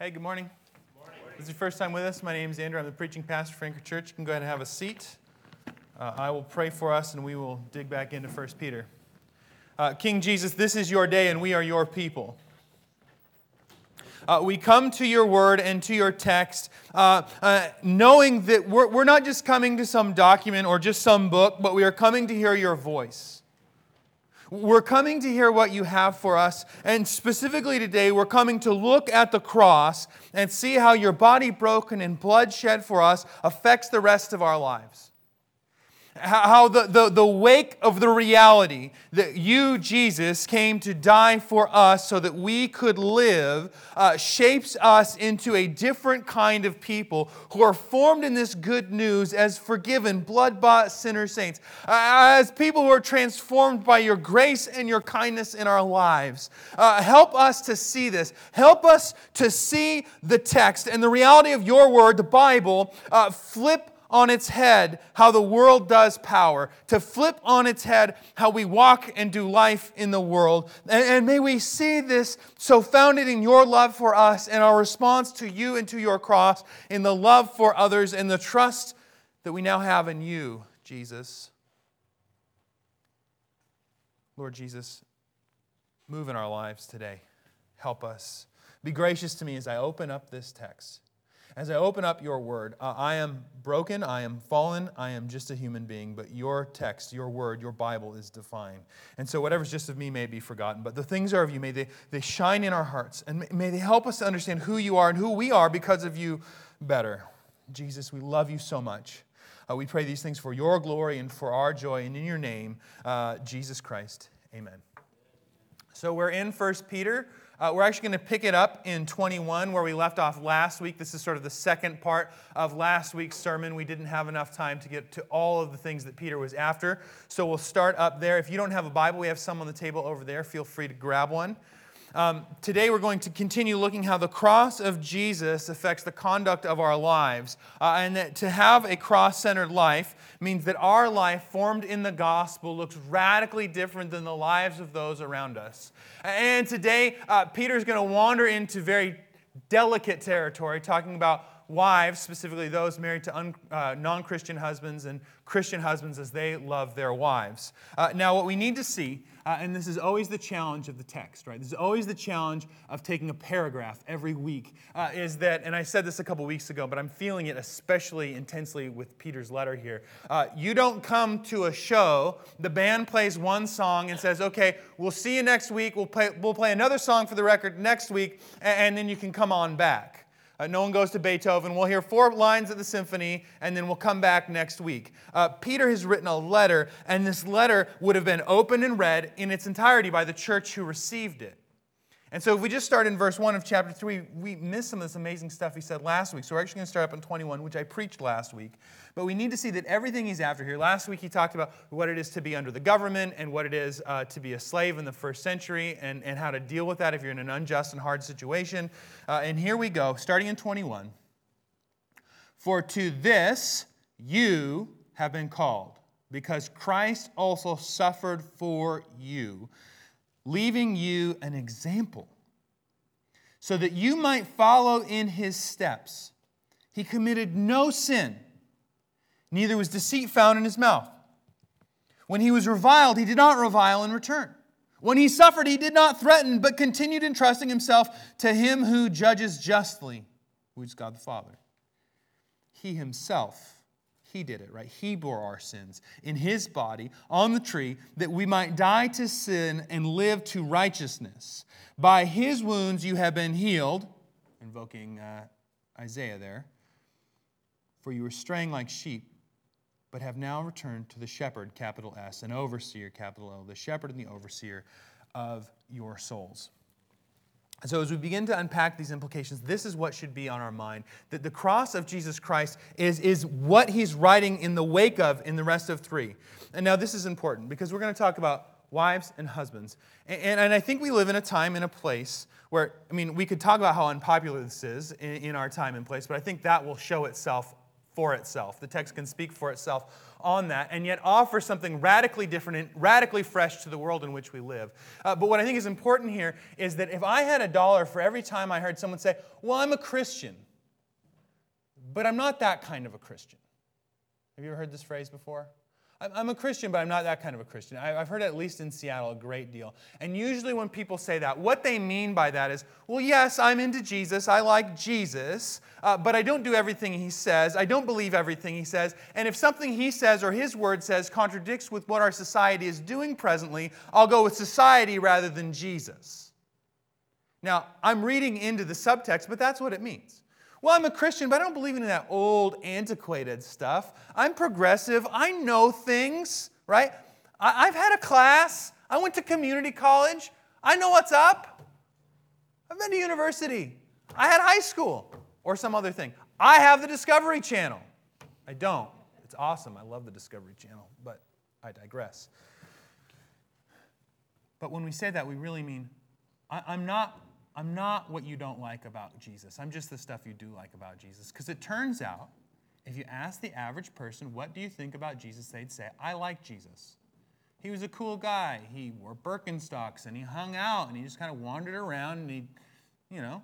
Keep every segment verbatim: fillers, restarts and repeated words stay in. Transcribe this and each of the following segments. Hey, good morning. Good morning. If this is your first time with us, my name is Andrew. I'm the preaching pastor for Anchor Church. You can go ahead and have a seat. Uh, I will pray for us, and we will dig back into First Peter. Uh, King Jesus, this is your day, and we are your people. Uh, we come to your word and to your text, uh, uh, knowing that we're, we're not just coming to some document or just some book, but we are coming to hear your voice. We're coming to hear what you have for us, and specifically today, we're coming to look at the cross and see how your body broken and blood shed for us affects the rest of our lives. How the, the, the wake of the reality that you, Jesus, came to die for us so that we could live uh, shapes us into a different kind of people who are formed in this good news as forgiven, blood-bought sinner saints, uh, as people who are transformed by your grace and your kindness in our lives. Uh, help us to see this. Help us to see the text and the reality of your word, the Bible, uh, flip on its head how the world does power, to flip on its head how we walk and do life in the world. And, and may we see this so founded in your love for us and our response to you and to your cross, in the love for others and the trust that we now have in you, Jesus. Lord Jesus, move in our lives today. Help us. Be gracious to me as I open up this text. As I open up your word, uh, I am broken, I am fallen, I am just a human being, but your text, your word, your Bible is divine. And so whatever's just of me may be forgotten, but the things are of you, may they, they shine in our hearts, and may they help us to understand who you are and who we are because of you better. Jesus, we love you so much. Uh, we pray these things for your glory and for our joy, and in your name, uh, Jesus Christ, amen. So we're in First Peter. Uh, we're actually going to pick it up in twenty-one, where we left off last week. This is sort of the second part of last week's sermon. We didn't have enough time to get to all of the things that Peter was after, so we'll start up there. If you don't have a Bible, we have some on the table over there. Feel free to grab one. Um, today we're going to continue looking how the cross of Jesus affects the conduct of our lives, uh, and that to have a cross-centered life means that our life formed in the gospel looks radically different than the lives of those around us. And today, uh, Peter's going to wander into very delicate territory, talking about wives, specifically those married to un, uh, non-Christian husbands, and Christian husbands as they love their wives. Uh, now, what we need to see, uh, and this is always the challenge of the text, right? This is always the challenge of taking a paragraph every week, uh, is that, and I said this a couple weeks ago, but I'm feeling it especially intensely with Peter's letter here. Uh, you don't come to a show, the band plays one song and says, okay, we'll see you next week, we'll play, we'll play another song for the record next week, and, and then you can come on back. Uh, no one goes to Beethoven. We'll hear four lines of the symphony, and then we'll come back next week. Uh, Peter has written a letter, and this letter would have been opened and read in its entirety by the church who received it. And so if we just start in verse one of chapter three, we miss some of this amazing stuff he said last week. So we're actually going to start up in twenty-one, which I preached last week. But we need to see that everything he's after here. Last week he talked about what it is to be under the government and what it is uh, to be a slave in the first century, and, and how to deal with that if you're in an unjust and hard situation. Uh, and here we go, starting in twenty-one. For to this you have been called, because Christ also suffered for you, leaving you an example, so that you might follow in his steps. He committed no sin, neither was deceit found in his mouth. When he was reviled, he did not revile in return. When he suffered, he did not threaten, but continued entrusting himself to him who judges justly, who is God the Father. He himself, He did it, right? He bore our sins in his body on the tree, that we might die to sin and live to righteousness. By his wounds you have been healed, invoking uh, Isaiah there. For you were straying like sheep, but have now returned to the shepherd, capital S, and overseer, capital O, the shepherd and the overseer of your souls. And so as we begin to unpack these implications, this is what should be on our mind, that the cross of Jesus Christ is, is what he's writing in the wake of in the rest of three. And now this is important, because we're going to talk about wives and husbands. And, and, and I think we live in a time and a place where, I mean, we could talk about how unpopular this is in, in our time and place, but I think that will show itself for itself. The text can speak for itself on that, and yet offer something radically different and radically fresh to the world in which we live. Uh, but what I think is important here is that if I had a dollar for every time I heard someone say, well, I'm a Christian, but I'm not that kind of a Christian. Have you ever heard this phrase before? I'm a Christian, but I'm not that kind of a Christian. I've heard it, at least in Seattle, a great deal. And usually when people say that, what they mean by that is, well, yes, I'm into Jesus, I like Jesus, uh, but I don't do everything he says, I don't believe everything he says, and if something he says or his word says contradicts with what our society is doing presently, I'll go with society rather than Jesus. Now, I'm reading into the subtext, but that's what it means. Well, I'm a Christian, but I don't believe in that old, antiquated stuff. I'm progressive. I know things, right? I- I've had a class. I went to community college. I know what's up. I've been to university. I had high school or some other thing. I have the Discovery Channel. I don't. It's awesome. I love the Discovery Channel, but I digress. But when we say that, we really mean I- I'm not... I'm not what you don't like about Jesus. I'm just the stuff you do like about Jesus. Because it turns out, if you ask the average person, what do you think about Jesus, they'd say, I like Jesus. He was a cool guy. He wore Birkenstocks, and he hung out, and he just kind of wandered around, and he, you know,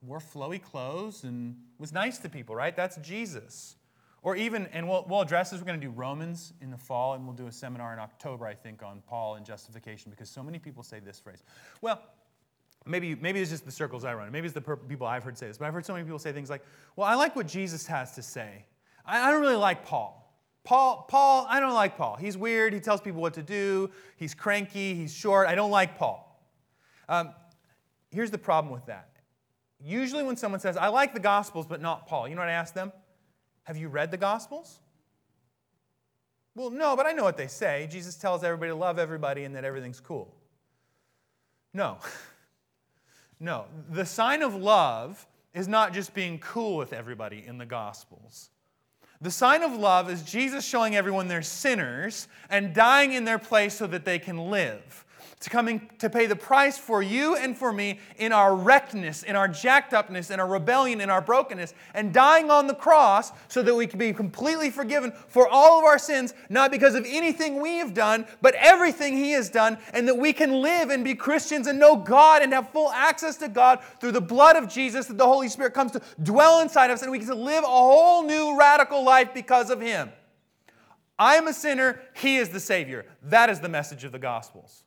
wore flowy clothes and was nice to people, right? That's Jesus. Or even, and we'll, we'll address this, we're going to do Romans in the fall, and we'll do a seminar in October, I think, on Paul and justification, because so many people say this phrase. Well, Maybe maybe it's just the circles I run in. Maybe it's the per- people I've heard say this. But I've heard so many people say things like, well, I like what Jesus has to say. I, I don't really like Paul. Paul, Paul, I don't like Paul. He's weird. He tells people what to do. He's cranky. He's short. I don't like Paul. Um, here's the problem with that. Usually when someone says, I like the Gospels, but not Paul, you know what I ask them? Have you read the Gospels? Well, no, but I know what they say. Jesus tells everybody to love everybody and that everything's cool. No. No, the sign of love is not just being cool with everybody in the Gospels. The sign of love is Jesus showing everyone they're sinners and dying in their place so that they can live, to coming to pay the price for you and for me in our wreckedness, in our jacked upness, in our rebellion, in our brokenness, and dying on the cross so that we can be completely forgiven for all of our sins, not because of anything we have done, but everything he has done, and that we can live and be Christians and know God and have full access to God through the blood of Jesus, that the Holy Spirit comes to dwell inside us, and we can live a whole new radical life because of him. I am a sinner, he is the Savior. That is the message of the Gospels.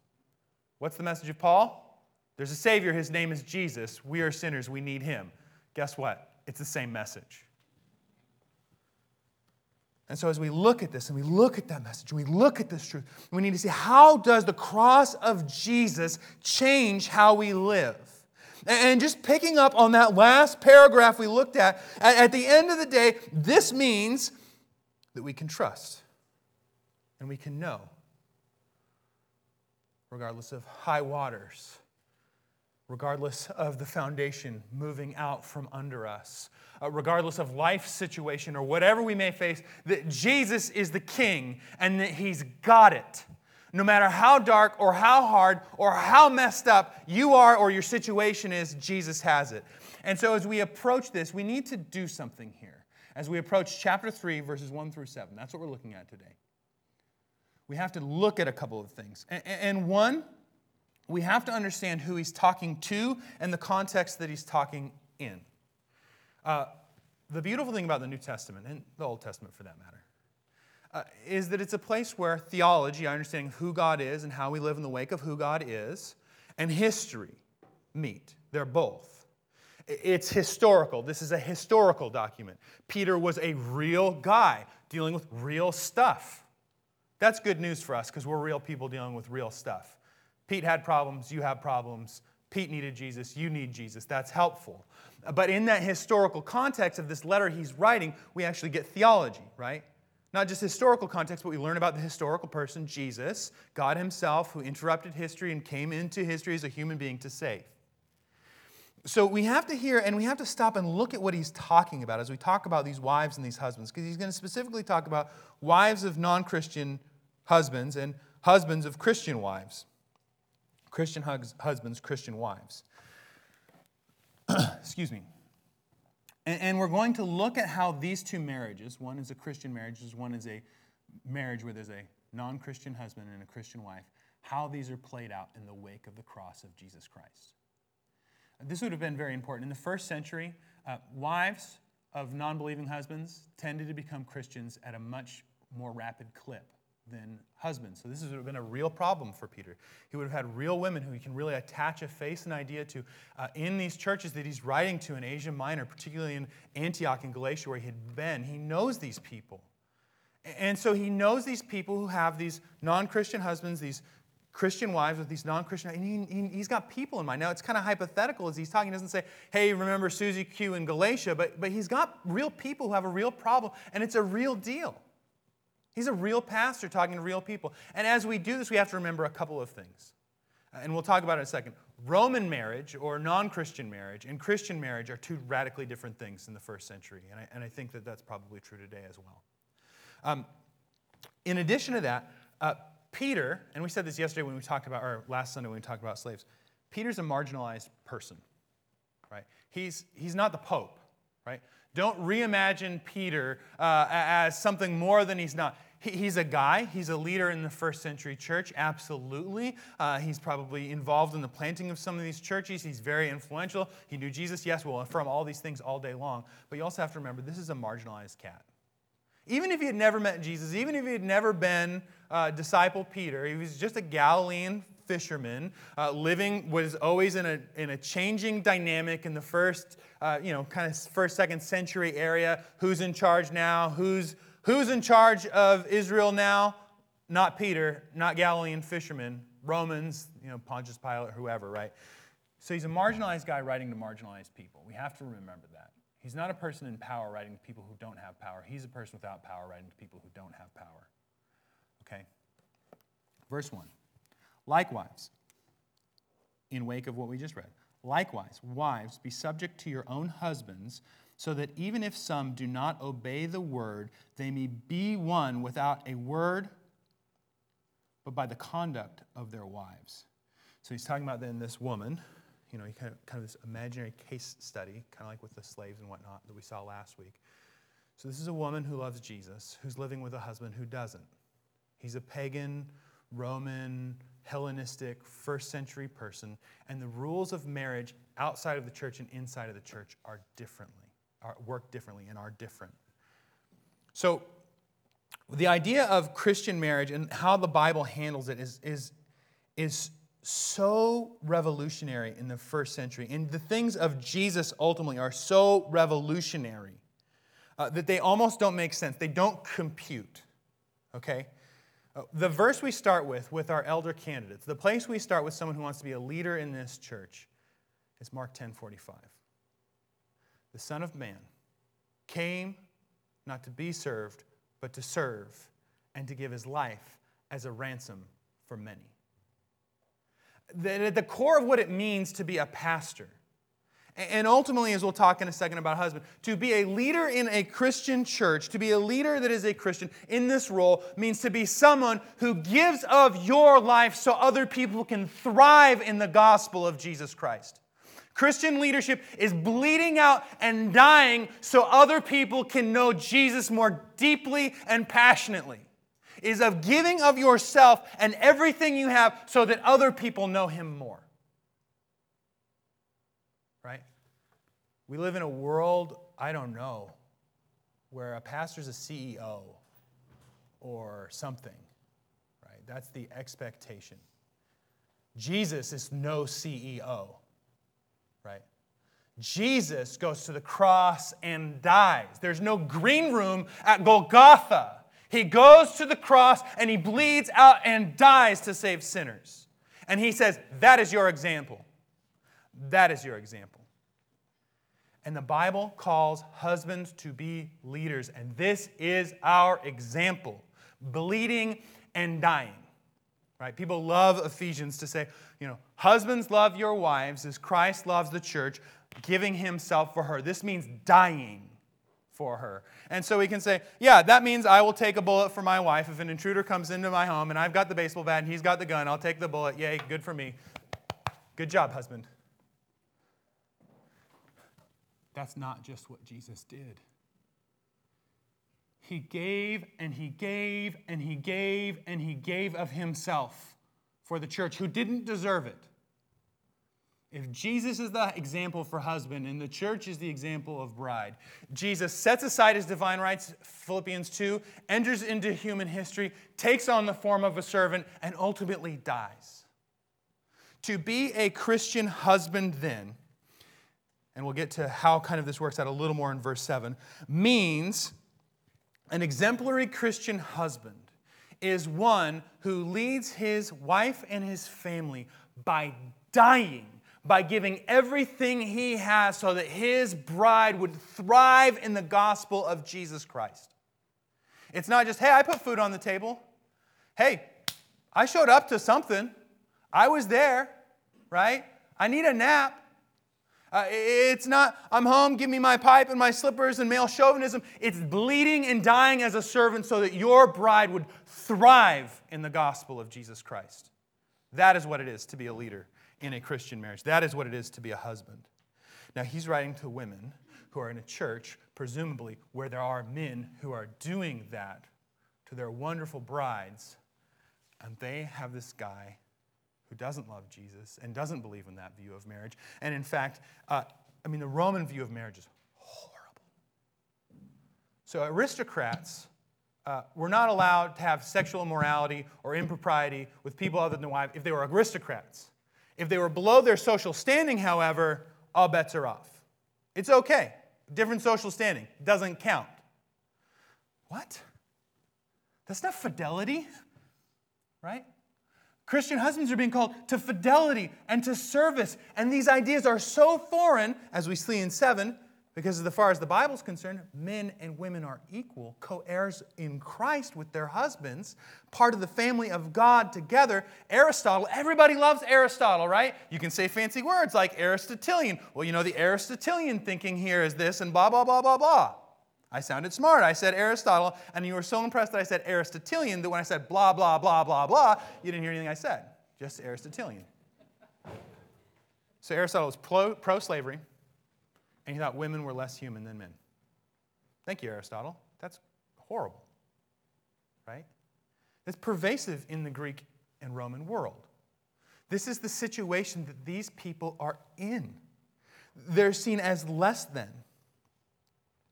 What's the message of Paul? There's a Savior. His name is Jesus. We are sinners. We need him. Guess what? It's the same message. And so as we look at this and we look at that message, we look at this truth, we need to see, how does the cross of Jesus change how we live? And just picking up on that last paragraph we looked at, at the end of the day, this means that we can trust and we can know, regardless of high waters, regardless of the foundation moving out from under us, uh, regardless of life situation or whatever we may face, that Jesus is the King and that he's got it. No matter how dark or how hard or how messed up you are or your situation is, Jesus has it. And so as we approach this, we need to do something here. As we approach chapter three, verses one through seven, that's what we're looking at today. We have to look at a couple of things. And one, we have to understand who he's talking to and the context that he's talking in. Uh, the beautiful thing about the New Testament, and the Old Testament for that matter, uh, is that it's a place where theology, understanding who God is and how we live in the wake of who God is, and history meet. They're both. It's historical. This is a historical document. Peter was a real guy dealing with real stuff. That's good news for us because we're real people dealing with real stuff. Pete had problems. You have problems. Pete needed Jesus. You need Jesus. That's helpful. But in that historical context of this letter he's writing, we actually get theology, right? Not just historical context, but we learn about the historical person, Jesus, God himself, who interrupted history and came into history as a human being to save. So we have to hear and we have to stop and look at what he's talking about as we talk about these wives and these husbands, because he's going to specifically talk about wives of non-Christian husbands and husbands of Christian wives. Christian husbands, Christian wives. Excuse me. And, and we're going to look at how these two marriages, one is a Christian marriage, one is a marriage where there's a non-Christian husband and a Christian wife, how these are played out in the wake of the cross of Jesus Christ. This would have been very important. In the first century, uh, wives of non-believing husbands tended to become Christians at a much more rapid clip than husbands. So this would have been a real problem for Peter. He would have had real women who he can really attach a face and idea to uh, in these churches that he's writing to in Asia Minor, particularly in Antioch and Galatia where he had been. He knows these people. And so he knows these people who have these non-Christian husbands, these Christian wives with these non-Christian, and he, he, he's got people in mind. Now, it's kind of hypothetical as he's talking. He doesn't say, hey, remember Susie Q in Galatia, but, but he's got real people who have a real problem, and it's a real deal. He's a real pastor talking to real people. And as we do this, we have to remember a couple of things, and we'll talk about it in a second. Roman marriage or non-Christian marriage and Christian marriage are two radically different things in the first century, and I, and I think that that's probably true today as well. Um, in addition to that, uh, Peter, and we said this yesterday when we talked about, or last Sunday when we talked about slaves, Peter's a marginalized person, right? He's he's not the Pope, right? Don't reimagine Peter uh, as something more than he's not. He, he's a guy. He's a leader in the first century church, absolutely. Uh, he's probably involved in the planting of some of these churches. He's very influential. He knew Jesus. Yes, we'll affirm all these things all day long. But you also have to remember, this is a marginalized cat. Even if he had never met Jesus, even if he had never been uh, disciple Peter, he was just a Galilean fisherman uh, living was always in a in a changing dynamic in the first uh, you know kind of first second century area. Who's in charge now? Who's who's in charge of Israel now? Not Peter, not Galilean fishermen, Romans, you know Pontius Pilate, whoever, right? So he's a marginalized guy writing to marginalized people. We have to remember that. He's not a person in power writing to people who don't have power. He's a person without power writing to people who don't have power. Okay? Verse one. Likewise, in wake of what we just read, likewise, wives, be subject to your own husbands, so that even if some do not obey the word, they may be won without a word, but by the conduct of their wives. So he's talking about then this woman. You know, kind of, kind of this imaginary case study, kind of like with the slaves and whatnot that we saw last week. So this is a woman who loves Jesus, who's living with a husband who doesn't. He's a pagan, Roman, Hellenistic, first century person, and the rules of marriage outside of the church and inside of the church are differently, are, work differently and are different. So the idea of Christian marriage and how the Bible handles it is is is. so revolutionary in the first century. And the things of Jesus ultimately are so revolutionary uh, that they almost don't make sense. They don't compute, okay? Uh, the verse we start with, with our elder candidates, the place we start with someone who wants to be a leader in this church is Mark ten forty-five. The Son of Man came not to be served, but to serve and to give his life as a ransom for many. That at the core of what it means to be a pastor, and ultimately, as we'll talk in a second about husband, to be a leader in a Christian church, to be a leader that is a Christian in this role, means to be someone who gives of your life so other people can thrive in the gospel of Jesus Christ. Christian leadership is bleeding out and dying so other people can know Jesus more deeply and passionately. Is of giving of yourself and everything you have so that other people know him more. Right? We live in a world, I don't know, where a pastor's a C E O or something. Right? That's the expectation. Jesus is no C E O. Right? Jesus goes to the cross and dies. There's no green room at Golgotha. He goes to the cross and he bleeds out and dies to save sinners. And he says, that is your example. That is your example. And the Bible calls husbands to be leaders. And this is our example. Bleeding and dying. Right? People love Ephesians to say, you know, husbands love your wives as Christ loves the church, giving himself for her. This means dying for her. And so we can say, yeah, that means I will take a bullet for my wife. If an intruder comes into my home and I've got the baseball bat and he's got the gun, I'll take the bullet. Yay, good for me. Good job, husband. That's not just what Jesus did. He gave and he gave and he gave and he gave of himself for the church who didn't deserve it. If Jesus is the example for husband and the church is the example of bride, Jesus sets aside his divine rights, Philippians two, enters into human history, takes on the form of a servant, and ultimately dies. To be a Christian husband then, and we'll get to how kind of this works out a little more in verse seven, means an exemplary Christian husband is one who leads his wife and his family by dying, by giving everything he has so that his bride would thrive in the gospel of Jesus Christ. It's not just, hey, I put food on the table. Hey, I showed up to something. I was there, right? I need a nap. Uh, it's not, I'm home, give me my pipe and my slippers and male chauvinism. It's bleeding and dying as a servant so that your bride would thrive in the gospel of Jesus Christ. That is what it is to be a leader in a Christian marriage. That is what it is to be a husband. Now, he's writing to women who are in a church, presumably, where there are men who are doing that to their wonderful brides, and they have this guy who doesn't love Jesus and doesn't believe in that view of marriage. And in fact, uh, I mean, the Roman view of marriage is horrible. So aristocrats Uh, were not allowed to have sexual immorality or impropriety with people other than wives if they were aristocrats. If they were below their social standing, however, all bets are off. It's okay. Different social standing doesn't count. What? That's not fidelity, right? Christian husbands are being called to fidelity and to service, and these ideas are so foreign, as we see in seven, because as far as the Bible's concerned, men and women are equal, co-heirs in Christ with their husbands, part of the family of God together. Aristotle, everybody loves Aristotle, right? You can say fancy words like Aristotelian. Well, you know, the Aristotelian thinking here is this and blah, blah, blah, blah, blah. I sounded smart. I said Aristotle, and you were so impressed that I said Aristotelian that when I said blah, blah, blah, blah, blah, you didn't hear anything I said, just Aristotelian. So Aristotle was pro- pro-slavery. And he thought women were less human than men. Thank you, Aristotle. That's horrible, right? That's pervasive in the Greek and Roman world. This is the situation that these people are in. They're seen as less than.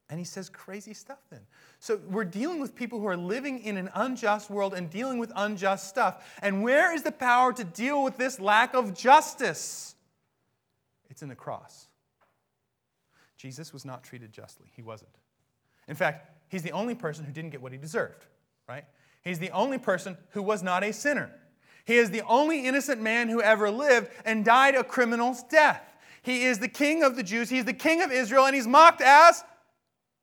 And he says crazy stuff then. So we're dealing with people who are living in an unjust world and dealing with unjust stuff. And where is the power to deal with this lack of justice? It's in the cross. Jesus was not treated justly. He wasn't. In fact, he's the only person who didn't get what he deserved, right? He's the only person who was not a sinner. He is the only innocent man who ever lived and died a criminal's death. He is the king of the Jews. He's the king of Israel, and he's mocked as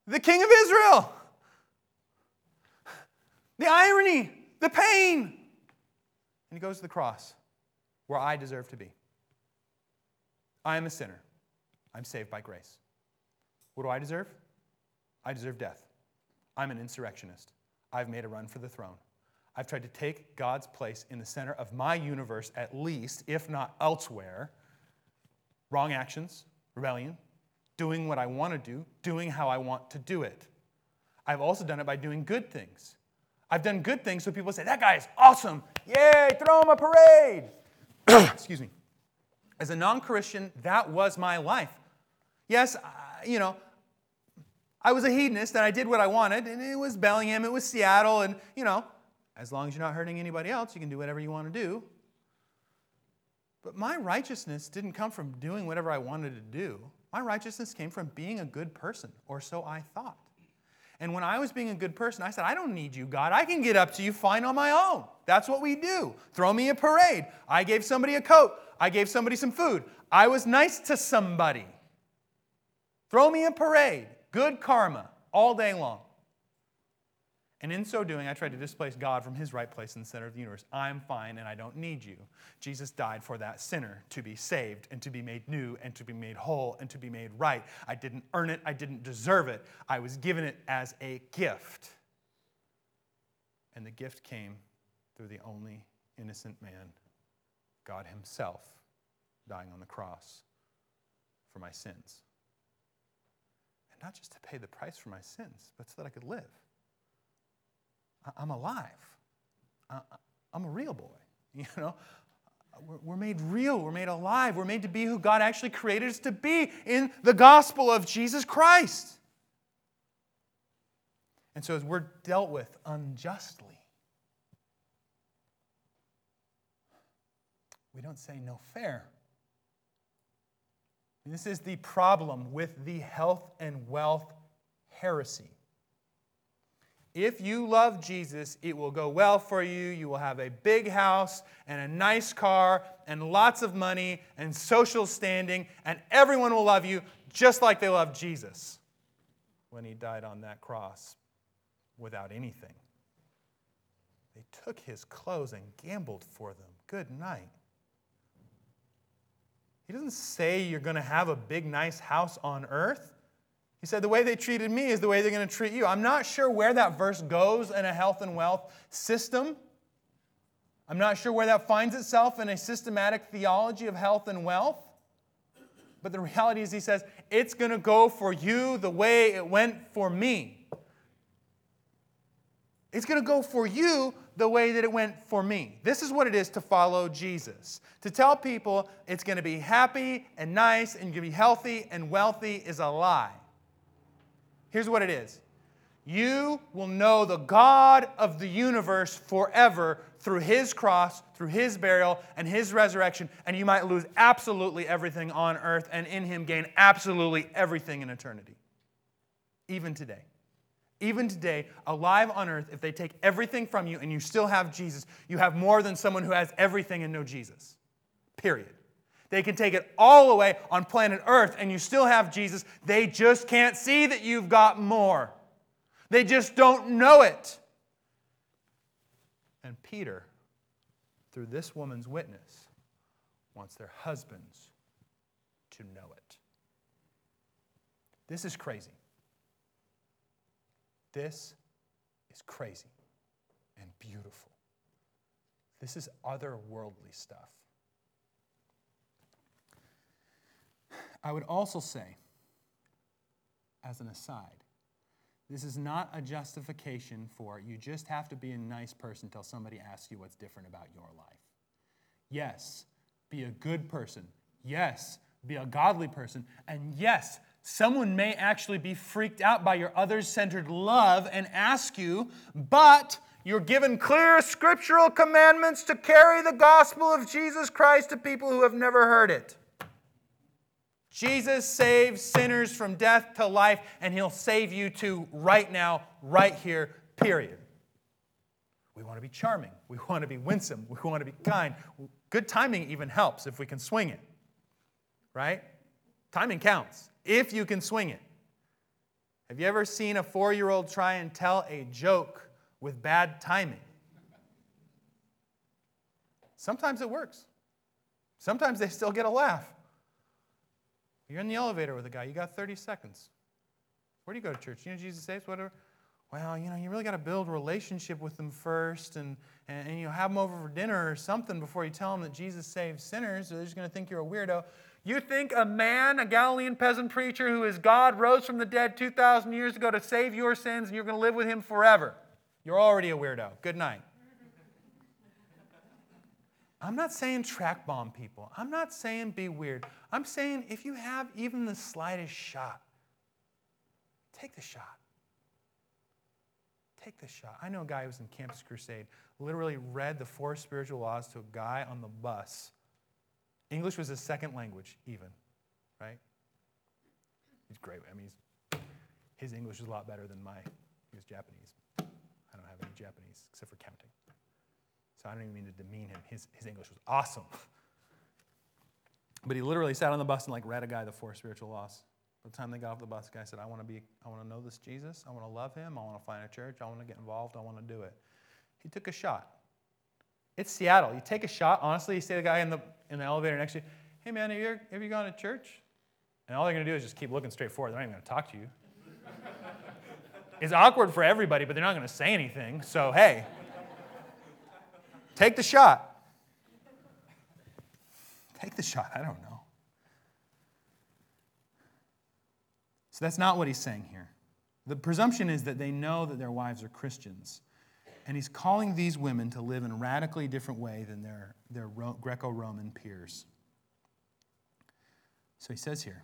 the king of Israel. The irony, the pain. And he goes to the cross where I deserve to be. I am a sinner. I'm saved by grace. What do I deserve? I deserve death. I'm an insurrectionist. I've made a run for the throne. I've tried to take God's place in the center of my universe, at least, if not elsewhere. Wrong actions, rebellion, doing what I want to do, doing how I want to do it. I've also done it by doing good things. I've done good things so people say, that guy is awesome. Yay, throw him a parade. Excuse me. As a non-Christian, that was my life. Yes, I, you know, I was a hedonist, and I did what I wanted, and it was Bellingham, it was Seattle, and, you know, as long as you're not hurting anybody else, you can do whatever you want to do. But my righteousness didn't come from doing whatever I wanted to do. My righteousness came from being a good person, or so I thought. And when I was being a good person, I said, I don't need you, God. I can get up to you fine on my own. That's what we do. Throw me a parade. I gave somebody a coat. I gave somebody some food. I was nice to somebody. Throw me a parade. Good karma all day long. And in so doing, I tried to displace God from his right place in the center of the universe. I'm fine and I don't need you. Jesus died for that sinner to be saved and to be made new and to be made whole and to be made right. I didn't earn it. I didn't deserve it. I was given it as a gift. And the gift came through the only innocent man, God himself, dying on the cross for my sins. not just to pay the price for my sins, but so that I could live. I'm alive. I'm a real boy, you know. We're made real. We're made alive. We're made to be who God actually created us to be in the gospel of Jesus Christ. And so as we're dealt with unjustly, we don't say no fair. And this is the problem with the health and wealth heresy. If you love Jesus, it will go well for you. You will have a big house and a nice car and lots of money and social standing, and everyone will love you just like they loved Jesus when he died on that cross without anything. They took his clothes and gambled for them. Good night. He doesn't say you're going to have a big, nice house on earth. He said, the way they treated me is the way they're going to treat you. I'm not sure where that verse goes in a health and wealth system. I'm not sure where that finds itself in a systematic theology of health and wealth. But the reality is, he says, it's going to go for you the way it went for me. It's going to go for you the way that it went for me. This is what it is to follow Jesus. To tell people it's going to be happy and nice and you're going to be healthy and wealthy is a lie. Here's what it is. You will know the God of the universe forever through his cross, through his burial, and his resurrection, and you might lose absolutely everything on earth and in him gain absolutely everything in eternity. Even today. Even today, alive on earth, if they take everything from you and you still have Jesus, you have more than someone who has everything and no Jesus. Period. They can take it all away on planet Earth and you still have Jesus. They just can't see that you've got more. They just don't know it. And Peter, through this woman's witness, wants their husbands to know it. This is crazy. This is crazy and beautiful. This is otherworldly stuff. I would also say, as an aside, this is not a justification for you just have to be a nice person until somebody asks you what's different about your life. Yes, be a good person. Yes, be a godly person. And yes, someone may actually be freaked out by your others-centered love and ask you, but you're given clear scriptural commandments to carry the gospel of Jesus Christ to people who have never heard it. Jesus saves sinners from death to life, and he'll save you too right now, right here, period. We want to be charming. We want to be winsome. We want to be kind. Good timing even helps if we can swing it, right? Timing counts if you can swing it. Have you ever seen a four-year-old try and tell a joke with bad timing? Sometimes it works. Sometimes they still get a laugh. You're in the elevator with a guy. You got thirty seconds. Where do you go to church? You know Jesus saves? Whatever. Well, you know, you really got to build a relationship with them first and, and, and you know, have them over for dinner or something before you tell them that Jesus saves sinners. Or they're just going to think you're a weirdo. You think a man, a Galilean peasant preacher who is God, rose from the dead two thousand years ago to save your sins and you're going to live with him forever. You're already a weirdo. Good night. I'm not saying track bomb people. I'm not saying be weird. I'm saying if you have even the slightest shot, take the shot. Take the shot. I know a guy who was in Campus Crusade, literally read the four spiritual laws to a guy on the bus. English was his second language, even, right? He's great. I mean, he's, his English was a lot better than my. He was Japanese. I don't have any Japanese except for counting. So I don't even mean to demean him. His, his English was awesome. But he literally sat on the bus and like read a guy the four spiritual laws. By the time they got off the bus, the guy said, I want to be, I want to know this Jesus. I want to love him. I want to find a church. I want to get involved. I want to do it. He took a shot. It's Seattle. You take a shot. Honestly, you say to the guy in the in the elevator next to you, hey, man, have you, ever, have you gone to church? And all they're going to do is just keep looking straight forward. They're not even going to talk to you. It's awkward for everybody, but they're not going to say anything. So, hey. Take the shot. Take the shot. I don't know. So that's not what he's saying here. The presumption is that they know that their wives are Christians. And he's calling these women to live in a radically different way than their, their Ro- Greco-Roman peers. So he says here,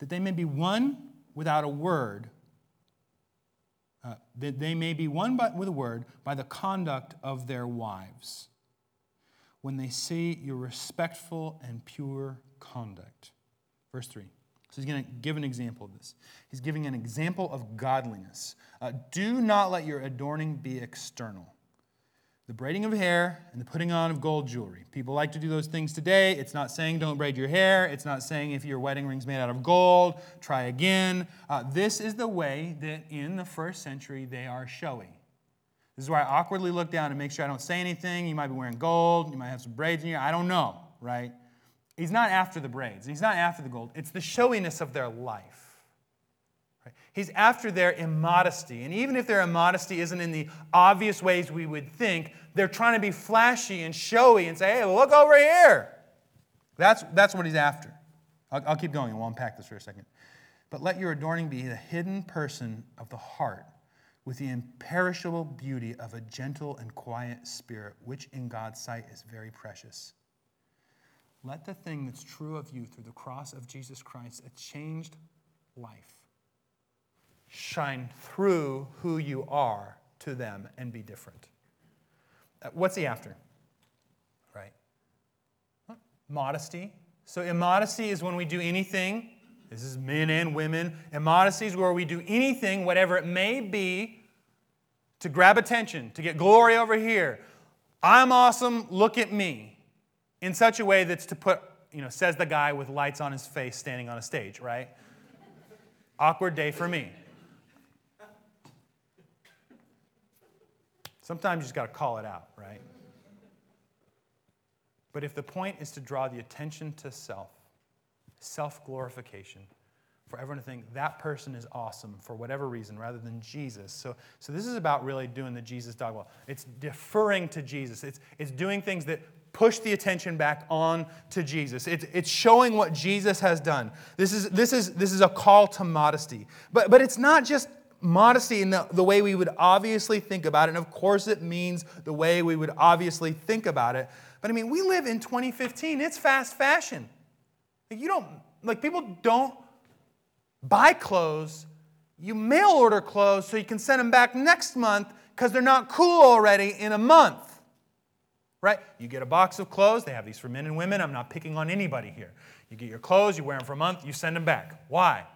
that they may be one without a word, uh, that they may be one by, with a word by the conduct of their wives, when they see your respectful and pure conduct. Verse three. So he's going to give an example of this. He's giving an example of godliness. Uh, do not let your adorning be external. The braiding of hair and the putting on of gold jewelry. People like to do those things today. It's not saying don't braid your hair. It's not saying if your wedding ring's made out of gold, try again. Uh, this is the way that in the first century they are showy. This is why I awkwardly look down and make sure I don't say anything. You might be wearing gold. You might have some braids in your hair. I don't know, right? He's not after the braids. He's not after the gold. It's the showiness of their life. Right? He's after their immodesty. And even if their immodesty isn't in the obvious ways we would think, they're trying to be flashy and showy and say, hey, look over here. That's, that's what he's after. I'll, I'll keep going and we'll unpack this for a second. But let your adorning be the hidden person of the heart, with the imperishable beauty of a gentle and quiet spirit, which in God's sight is very precious. Let the thing that's true of you through the cross of Jesus Christ, a changed life, shine through who you are to them and be different. What's he after? Right? Modesty. So immodesty is when we do anything. This is men and women. Immodesty is where we do anything, whatever it may be, to grab attention, to get glory over here. I'm awesome, look at me. In such a way that's to put, you know, says the guy with lights on his face standing on a stage, right? Awkward day for me. Sometimes you just got to call it out, right? But if the point is to draw the attention to self, self-glorification, for everyone to think that person is awesome for whatever reason rather than Jesus. So, so this is about really doing the Jesus dogma. It's deferring to Jesus. It's, it's doing things that push the attention back on to Jesus. It's, it's showing what Jesus has done. This is, this is, this is a call to modesty. But, but it's not just modesty in the, the way we would obviously think about it. And of course it means the way we would obviously think about it. But I mean, we live in twenty fifteen. It's fast fashion. Like you don't, like people don't buy clothes. You mail order clothes so you can send them back next month because they're not cool already in a month. Right? You get a box of clothes. They have these for men and women. I'm not picking on anybody here. You get your clothes. You wear them for a month. You send them back. Why?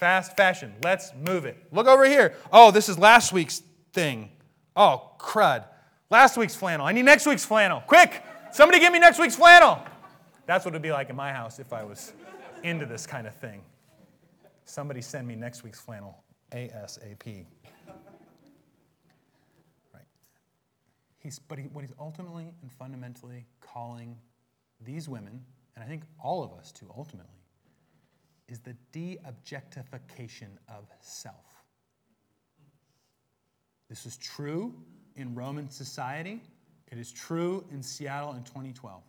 Fast fashion. Let's move it. Look over here. Oh, this is last week's thing. Oh, crud. Last week's flannel. I need next week's flannel. Quick! Somebody get me next week's flannel! That's what it would be like in my house if I was into this kind of thing. Somebody send me next week's flannel. A S A P. He's, but he, what he's ultimately and fundamentally calling these women, and I think all of us too ultimately, is the de-objectification of self. This is true in Roman society. It is true in Seattle in twenty twelve.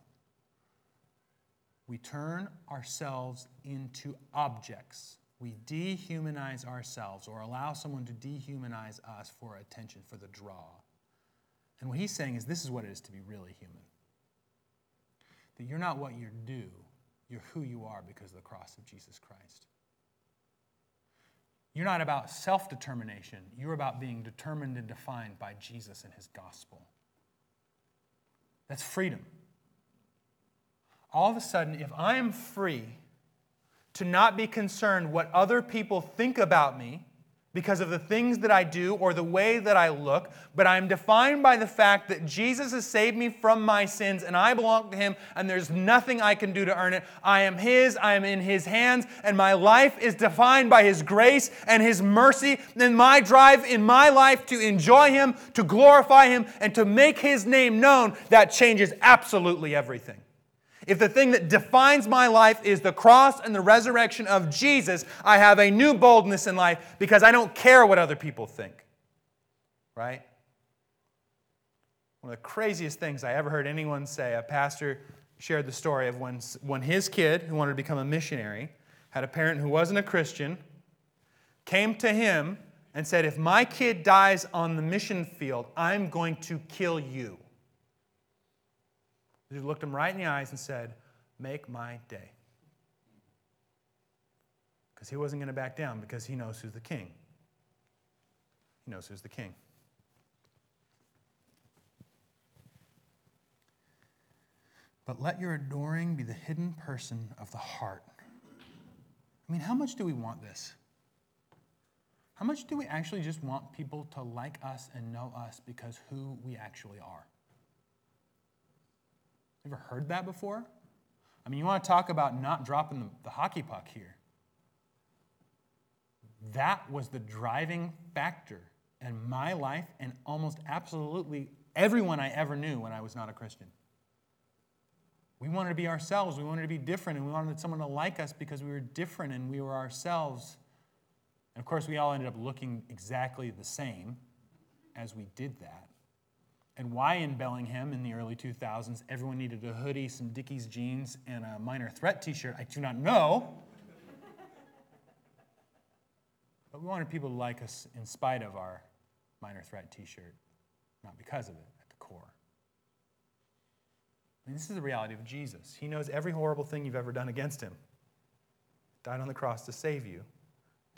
We turn ourselves into objects. We dehumanize ourselves or allow someone to dehumanize us for attention, for the draw. And what he's saying is this is what it is to be really human. That you're not what you do, you're who you are because of the cross of Jesus Christ. You're not about self-determination, you're about being determined and defined by Jesus and his gospel. That's freedom. All of a sudden, if I am free to not be concerned what other people think about me, because of the things that I do or the way that I look, but I'm defined by the fact that Jesus has saved me from my sins and I belong to him and there's nothing I can do to earn it. I am his, I am in his hands, and my life is defined by his grace and his mercy. Then my drive in my life to enjoy him, to glorify him, and to make his name known, that changes absolutely everything. If the thing that defines my life is the cross and the resurrection of Jesus, I have a new boldness in life because I don't care what other people think. Right? One of the craziest things I ever heard anyone say, a pastor shared the story of when, when his kid, who wanted to become a missionary, had a parent who wasn't a Christian, came to him and said, if my kid dies on the mission field, I'm going to kill you. He looked him right in the eyes and said, make my day. Because he wasn't going to back down, because he knows who's the king. He knows who's the king. But let your adoring be the hidden person of the heart. I mean, how much do we want this? How much do we actually just want people to like us and know us because who we actually are? Ever heard that before? I mean, you want to talk about not dropping the, the hockey puck here. That was the driving factor in my life and almost absolutely everyone I ever knew when I was not a Christian. We wanted to be ourselves. We wanted to be different, and we wanted someone to like us because we were different and we were ourselves. And, of course, we all ended up looking exactly the same as we did that. And why in Bellingham in the early two thousands everyone needed a hoodie, some Dickies jeans, and a Minor Threat t-shirt, I do not know. But we wanted people to like us in spite of our Minor Threat t-shirt, not because of it at the core. I mean, this is the reality of Jesus. He knows every horrible thing you've ever done against him. He died on the cross to save you,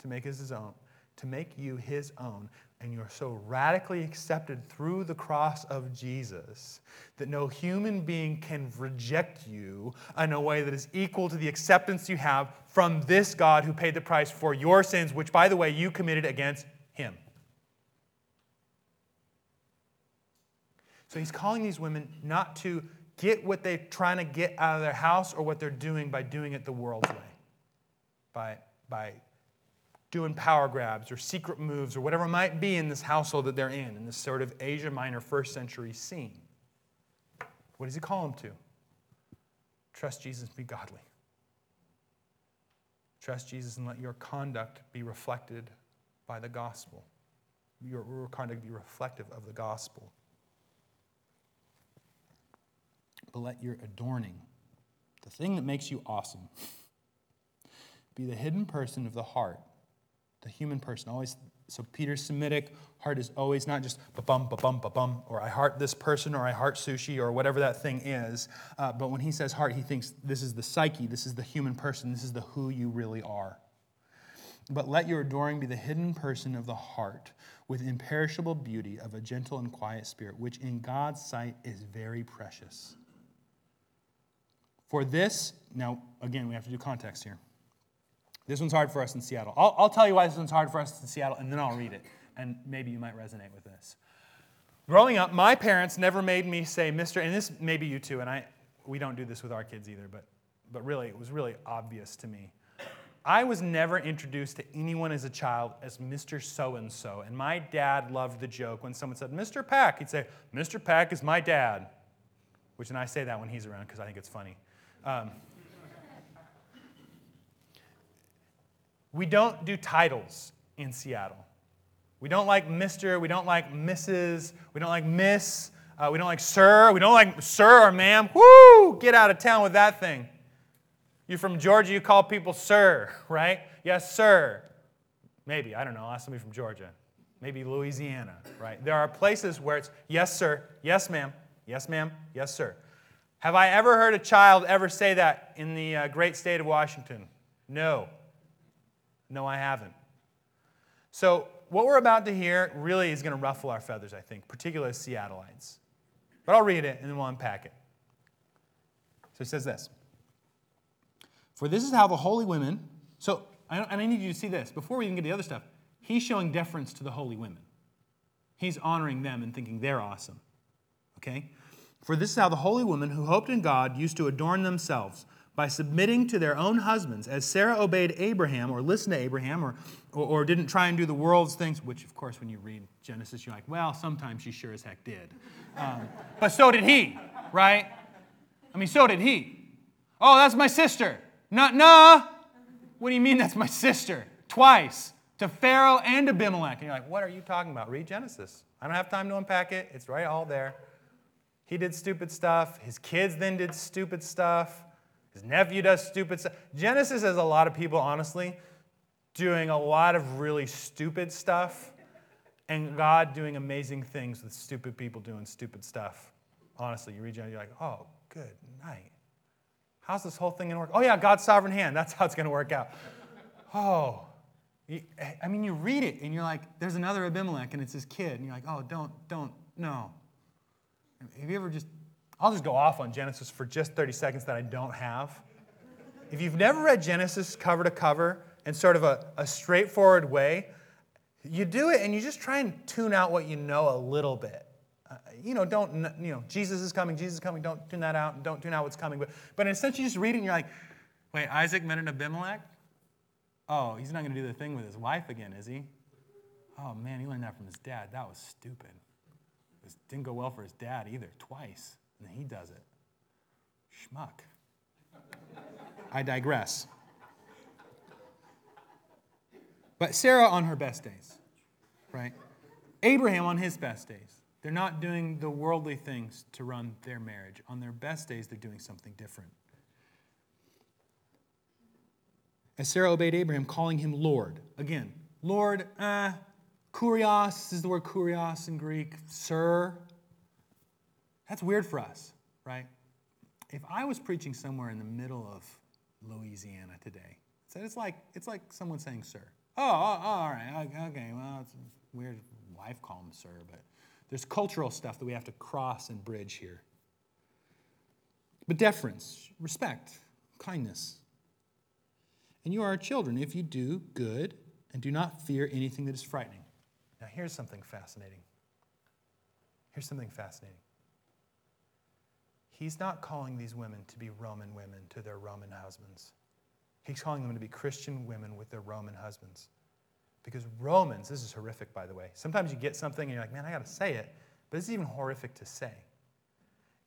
to make us his own, to make you his own. And you're so radically accepted through the cross of Jesus that no human being can reject you in a way that is equal to the acceptance you have from this God who paid the price for your sins, which, by the way, you committed against him. So he's calling these women not to get what they're trying to get out of their house or what they're doing by doing it the world's way, by, by doing power grabs or secret moves or whatever it might be in this household that they're in, in this sort of Asia Minor first century scene. What does he call them to? Trust Jesus and be godly. Trust Jesus and let your conduct be reflected by the gospel. Your conduct be reflective of the gospel. But let your adorning, the thing that makes you awesome, be the hidden person of the heart. The human person always, so Peter's Semitic heart is always not just ba-bum, ba-bum, ba-bum, or I heart this person, or I heart sushi, or whatever that thing is. Uh, but when he says heart, he thinks this is the psyche, this is the human person, this is the who you really are. But let your adoring be the hidden person of the heart with imperishable beauty of a gentle and quiet spirit, which in God's sight is very precious. For this, now again, we have to do context here. This one's hard for us in Seattle. I'll, I'll tell you why this one's hard for us in Seattle, and then I'll read it, and maybe you might resonate with this. Growing up, my parents never made me say, Mister, and this maybe you too, and I we don't do this with our kids either, but, but really, it was really obvious to me. I was never introduced to anyone as a child as Mister So-and-so, and my dad loved the joke when someone said, Mister Pack, he'd say, Mister Pack is my dad, which, and I say that when he's around because I think it's funny. Um, We don't do titles in Seattle. We don't like Mister, we don't like Missus, we don't like Miss, uh, we don't like Sir, we don't like Sir or Ma'am. Woo! Get out of town with that thing. You're from Georgia, you call people Sir, right? Yes, Sir. Maybe, I don't know, ask somebody from Georgia. Maybe Louisiana, right? There are places where it's yes, sir, yes, ma'am, yes, ma'am, yes, sir. Have I ever heard a child ever say that in the uh, great state of Washington? No. No, I haven't. So what we're about to hear really is going to ruffle our feathers, I think, particularly as Seattleites. But I'll read it, and then we'll unpack it. So it says this. For this is how the holy women... So, and I need you to see this. Before we even get to the other stuff, he's showing deference to the holy women. He's honoring them and thinking they're awesome. Okay? For this is how the holy women who hoped in God used to adorn themselves, by submitting to their own husbands, as Sarah obeyed Abraham, or listened to Abraham, or, or or didn't try and do the world's things, which, of course, when you read Genesis, you're like, well, sometimes she sure as heck did. Um, but so did he, right? I mean, so did he. Oh, that's my sister. Not, nah. What do you mean that's my sister? Twice. To Pharaoh and Abimelech. And you're like, what are you talking about? Read Genesis. I don't have time to unpack it. It's right all there. He did stupid stuff. His kids then did stupid stuff. His nephew does stupid stuff. Genesis has a lot of people, honestly, doing a lot of really stupid stuff, and God doing amazing things with stupid people doing stupid stuff. Honestly, you read Genesis, you're like, oh, good night. How's this whole thing going to work? Oh, yeah, God's sovereign hand. That's how it's going to work out. Oh. I mean, you read it, and you're like, there's another Abimelech, and it's his kid. And you're like, oh, don't, don't, no. Have you ever just, I'll just go off on Genesis for just thirty seconds that I don't have. If you've never read Genesis cover to cover in sort of a, a straightforward way, you do it, and you just try and tune out what you know a little bit. Uh, you know, don't, you know, Jesus is coming, Jesus is coming, don't tune that out, and don't tune out what's coming. But, but instead, you just read it, and you're like, wait, Isaac met an Abimelech? Oh, he's not going to do the thing with his wife again, is he? Oh, man, he learned that from his dad. That was stupid. It didn't go well for his dad either, twice. And then he does it. Schmuck. I digress. But Sarah on her best days, right? Abraham on his best days. They're not doing the worldly things to run their marriage. On their best days, they're doing something different. As Sarah obeyed Abraham, calling him Lord. Again, Lord, uh, kurios is the word kurios in Greek, sir. That's weird for us, right? If I was preaching somewhere in the middle of Louisiana today, so it's like it's like someone saying sir. Oh, oh, oh all right, okay, well, it's weird. Wife call him sir, but there's cultural stuff that we have to cross and bridge here. But deference, respect, kindness. And you are our children if you do good and do not fear anything that is frightening. Now, here's something fascinating. Here's something fascinating. He's not calling these women to be Roman women to their Roman husbands. He's calling them to be Christian women with their Roman husbands. Because Romans, this is horrific, by the way. Sometimes you get something and you're like, man, I got to say it. But it's even horrific to say.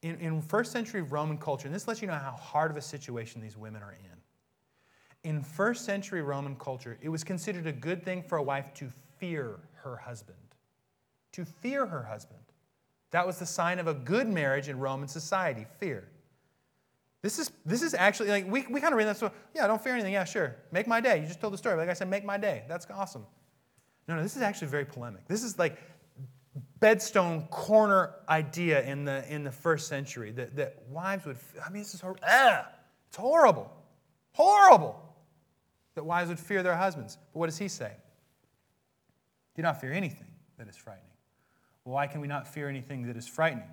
In, in first century Roman culture, and this lets you know how hard of a situation these women are in. In first century Roman culture, it was considered a good thing for a wife to fear her husband. To fear her husband. That was the sign of a good marriage in Roman society, fear. This is this is actually, like, we, we kind of read that, so, yeah, don't fear anything, yeah, sure. Make my day, you just told the story. Like I said, make my day, that's awesome. No, no, this is actually very polemic. This is like bedstone corner idea in the in the first century, that, that wives would, I mean, this is horrible. It's horrible, horrible. That wives would fear their husbands. But what does he say? Do not fear anything that is frightening. Well, why can we not fear anything that is frightening?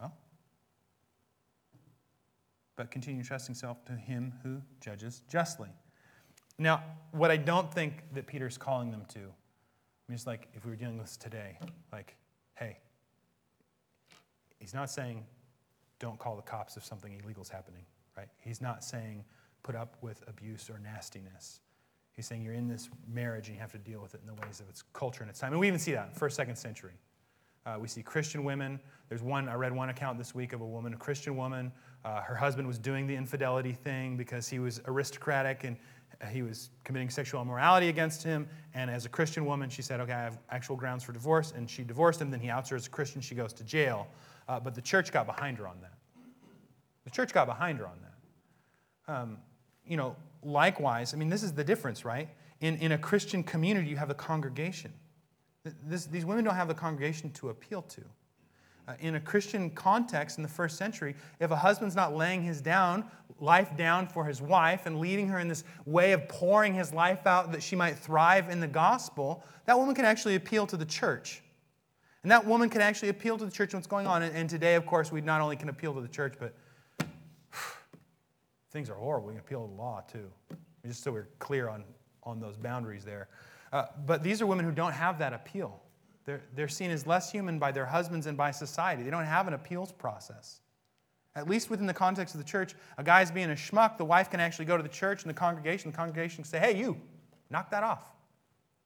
Well, but continue trusting self to him who judges justly. Now, what I don't think that Peter's calling them to, I mean, it's like if we were dealing with this today, like, hey, he's not saying don't call the cops if something illegal is happening, right? He's not saying put up with abuse or nastiness. He's saying you're in this marriage and you have to deal with it in the ways of its culture and its time. And we even see that in the first, second century. Uh, we see Christian women. There's one, I read one account this week of a woman, a Christian woman. Uh, her husband was doing the infidelity thing because he was aristocratic and he was committing sexual immorality against him. And as a Christian woman, she said, okay, I have actual grounds for divorce. And she divorced him. Then he outs her as a Christian. She goes to jail. Uh, but the church got behind her on that. The church got behind her on that. Um, you know, Likewise, I mean, this is the difference, right? In, in a Christian community, you have the congregation. This, these women don't have the congregation to appeal to. Uh, in a Christian context in the first century, if a husband's not laying his down, life down for his wife and leading her in this way of pouring his life out that she might thrive in the gospel, that woman can actually appeal to the church. And that woman can actually appeal to the church and what's going on. And, and today, of course, we not only can appeal to the church, but things are horrible. We can appeal to the law, too. Just so we're clear on, on those boundaries there. Uh, but these are women who don't have that appeal. They're, they're seen as less human by their husbands and by society. They don't have an appeals process. At least within the context of the church, a guy's being a schmuck, the wife can actually go to the church and the congregation. The congregation can say, hey, you, knock that off.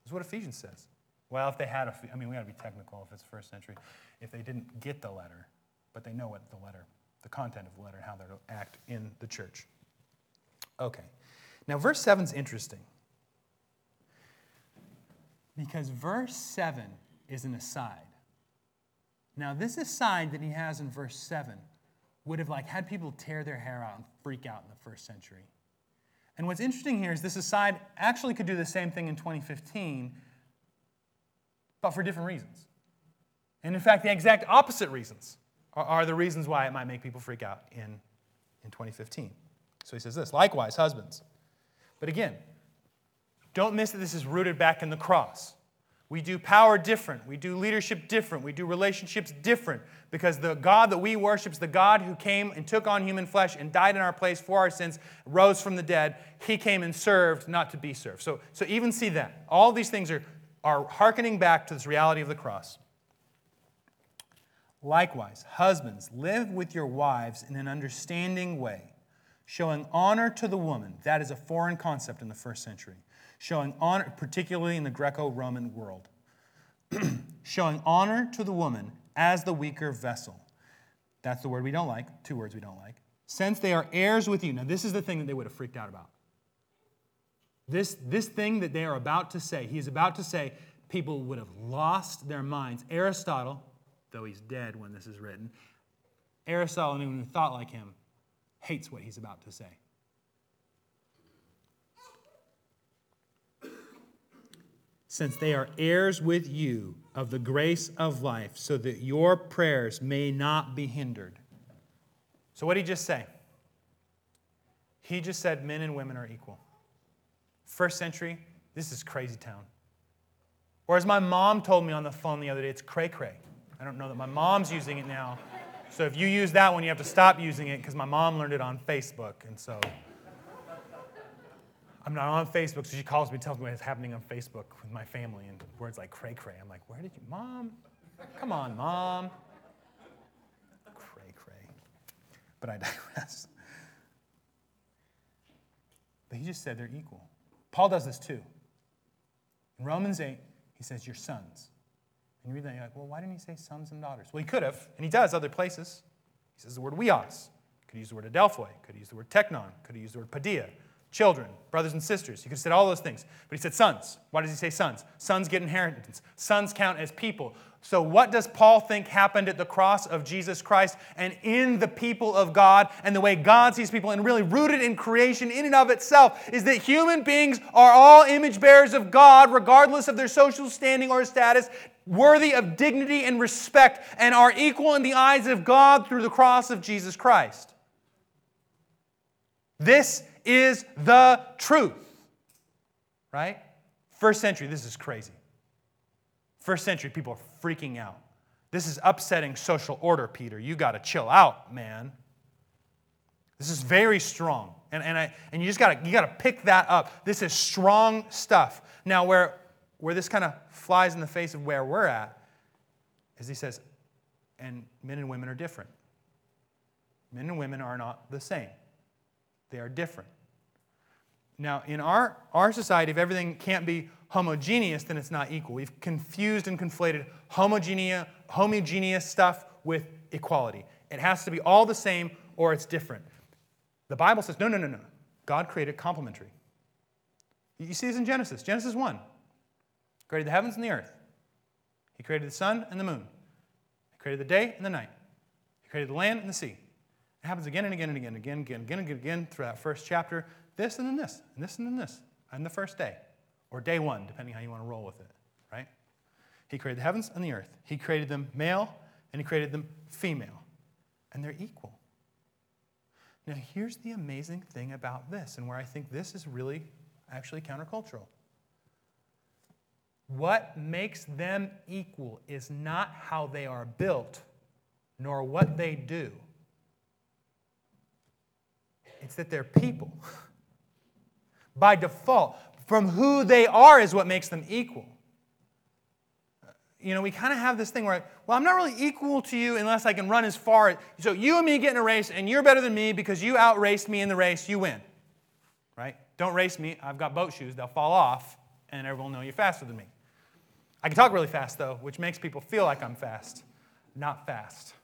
That's what Ephesians says. Well, if they had a... I mean, we got to be technical if it's first century. If they didn't get the letter, but they know what the letter... the content of the letter and how they're to act in the church. Okay. Now, verse seven is interesting. Because verse seven is an aside. Now, this aside that he has in verse seven would have, like, had people tear their hair out and freak out in the first century. And what's interesting here is this aside actually could do the same thing in twenty fifteen, but for different reasons. And in fact, the exact opposite reasons are, are the reasons why it might make people freak out in, in twenty fifteen. So he says this, likewise, husbands. But again, don't miss that this is rooted back in the cross. We do power different. We do leadership different. We do relationships different because the God that we worship is the God who came and took on human flesh and died in our place for our sins, rose from the dead. He came and served, not to be served. So, so even see that. All these things are, are hearkening back to this reality of the cross. Likewise, husbands, live with your wives in an understanding way, showing honor to the woman. That is a foreign concept in the first century. Showing honor, particularly in the Greco-Roman world, showing honor to the woman as the weaker vessel. That's the word we don't like, two words we don't like. Since they are heirs with you. Now, this is the thing that they would have freaked out about. This, this thing that they are about to say, he is about to say, people would have lost their minds. Aristotle, though he's dead when this is written, Aristotle, anyone who thought like him, hates what he's about to say. Since they are heirs with you of the grace of life, so that your prayers may not be hindered. So what did he just say? He just said men and women are equal. First century, this is crazy town. Or as my mom told me on the phone the other day, it's cray-cray. I don't know that my mom's using it now. So if you use that one, you have to stop using it because my mom learned it on Facebook. And so I'm not on Facebook, so she calls me and tells me what's happening on Facebook with my family, and words like cray-cray. I'm like, where did you, Mom? Come on, Mom. Cray-cray. But I digress. But he just said they're equal. Paul does this too. In Romans eight, he says, you're sons. And you read that, and you're like, well, why didn't he say sons and daughters? Well, he could have, and he does other places. He says the word weos. Could use the word adelphoi. Could use the word teknon. Could use the word padia. Children, brothers and sisters. He could have said all those things. But he said sons. Why does he say sons? Sons get inheritance. Sons count as people. So what does Paul think happened at the cross of Jesus Christ and in the people of God and the way God sees people and really rooted in creation in and of itself is that human beings are all image bearers of God regardless of their social standing or status, worthy of dignity and respect, and are equal in the eyes of God through the cross of Jesus Christ. This is the truth, right? First century, this is crazy. First century, people are freaking out. This is upsetting social order, Peter. You got to chill out, man. This is very strong, and and I and you just got to you got to pick that up. This is strong stuff. Now, where where this kind of flies in the face of where we're at, is he says, and men and women are different. Men and women are not the same. They are different. Now, in our, our society, if everything can't be homogeneous, then it's not equal. We've confused and conflated homogeneous, homogeneous stuff with equality. It has to be all the same or it's different. The Bible says, no, no, no, no. God created complementary. You see this in Genesis. Genesis one. He created the heavens and the earth. He created the sun and the moon. He created the day and the night. He created the land and the sea. It happens again and again and again and again and again and again, again, again through that first chapter. This and then this, and this and then this, and the first day, or day one, depending how you want to roll with it, right? He created the heavens and the earth. He created them male, and he created them female, and they're equal. Now, here's the amazing thing about this, and where I think this is really actually countercultural. What makes them equal is not how they are built, nor what they do. It's that they're people. By default, from who they are is what makes them equal. You know, we kind of have this thing where, well, I'm not really equal to you unless I can run as far. So you and me get in a race, and you're better than me because you outraced me in the race. You win, right? Don't race me. I've got boat shoes. They'll fall off, and everyone will know you're faster than me. I can talk really fast, though, which makes people feel like I'm fast. Not fast.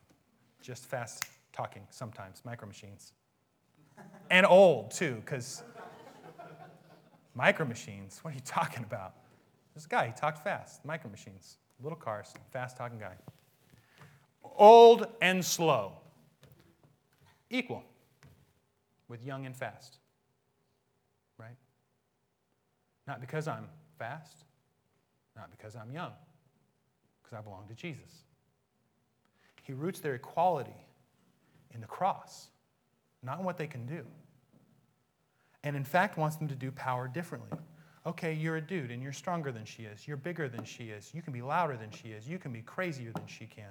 Just fast talking sometimes. Micro machines. And old, too, because micro machines, what are you talking about? There's a guy, he talked fast, micro machines, little cars, fast-talking guy. Old and slow, equal. with young and fast, right? Not because I'm fast, not because I'm young, because I belong to Jesus. He roots their equality in the cross, not in what they can do. And in fact wants them to do power differently. Okay, you're a dude and you're stronger than she is. You're bigger than she is. You can be louder than she is. You can be crazier than she can.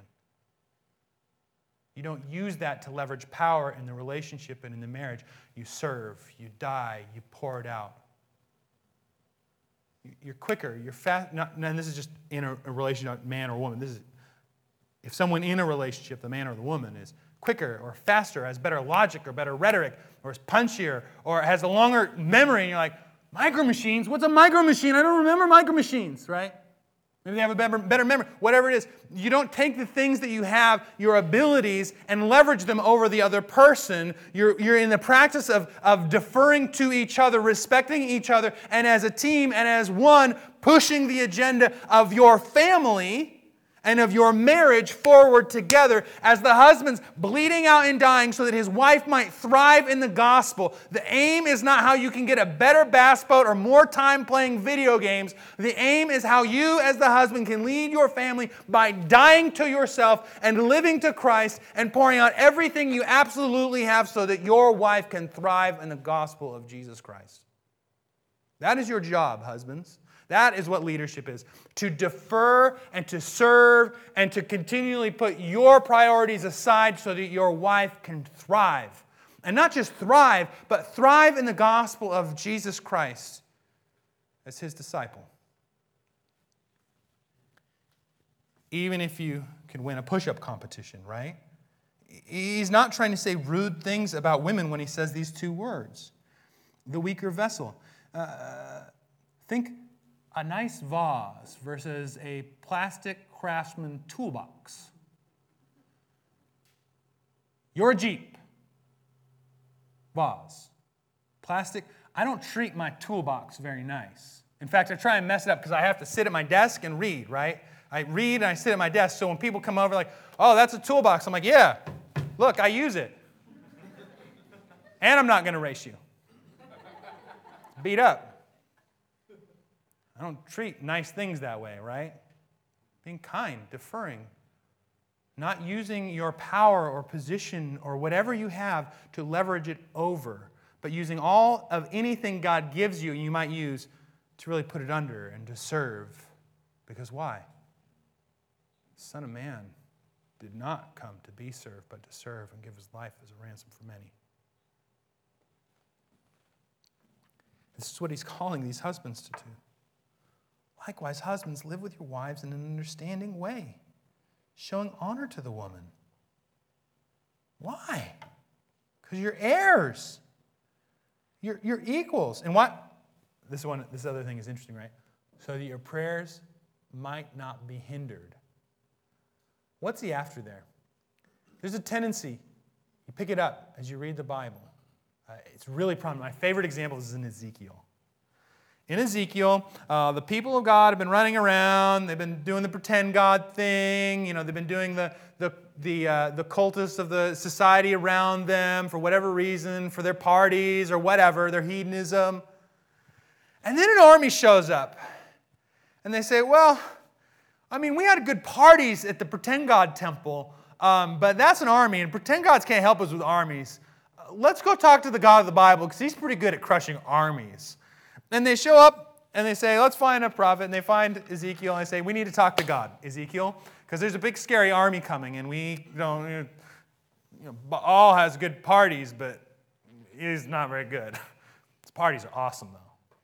You don't use that to leverage power in the relationship and in the marriage. You serve, you die, you pour it out. You're quicker, you're fast. Not, and this is just in a, a relationship, man or woman. This is, if someone in a relationship, the man or the woman, is quicker or faster, has better logic or better rhetoric, or is punchier, or has a longer memory, and you're like, micro machines? What's a micro machine? I don't remember micro machines, right? Maybe they have a better, better memory. Whatever it is, you don't take the things that you have, your abilities, and leverage them over the other person. You're, you're in the practice of, of deferring to each other, respecting each other, and as a team and as one, pushing the agenda of your family and of your marriage forward together as the husband's bleeding out and dying so that his wife might thrive in the gospel. The aim is not how you can get a better bass boat or more time playing video games. The aim is how you as the husband can lead your family by dying to yourself and living to Christ and pouring out everything you absolutely have so that your wife can thrive in the gospel of Jesus Christ. That is your job, husbands. That is what leadership is, to defer and to serve and to continually put your priorities aside so that your wife can thrive. And not just thrive, but thrive in the gospel of Jesus Christ as his disciple. Even if you can win a push-up competition, right? He's not trying to say rude things about women when he says these two words. The weaker vessel. Uh, think... A nice vase versus a plastic Craftsman toolbox. Your Jeep. Vase. Plastic. I don't treat my toolbox very nice. In fact, I try and mess it up because I have to sit at my desk and read, right? I read and I sit at my desk. So when people come over like, oh, that's a toolbox. I'm like, yeah, look, I use it. And I'm not going to race you. Beat up. I don't treat nice things that way, right? Being kind, deferring, not using your power or position or whatever you have to leverage it over, but using all of anything God gives you and you might use to really put it under and to serve. Because why? The Son of Man did not come to be served, but to serve and give his life as a ransom for many. This is what he's calling these husbands to do. Likewise, husbands, live with your wives in an understanding way, showing honor to the woman. Why? Because you're heirs. You're, you're equals. And what? This one, this other thing is interesting, right? So that your prayers might not be hindered. What's he after there? There's a tendency. You pick it up as you read the Bible. Uh, it's really prominent. My favorite example is in Ezekiel. In Ezekiel, uh, the people of God have been running around. They've been doing the pretend God thing. You know, they've been doing the the the, uh, the cultists of the society around them for whatever reason, for their parties or whatever, their hedonism. And then an army shows up, and they say, "Well, I mean, we had good parties at the pretend God temple, um, but that's an army, and pretend gods can't help us with armies. Uh, let's go talk to the God of the Bible because he's pretty good at crushing armies." And they show up, and they say, let's find a prophet. And they find Ezekiel, and they say, we need to talk to God, Ezekiel, because there's a big, scary army coming, and we don't, you know, Baal has good parties, but he's not very good. His parties are awesome, though.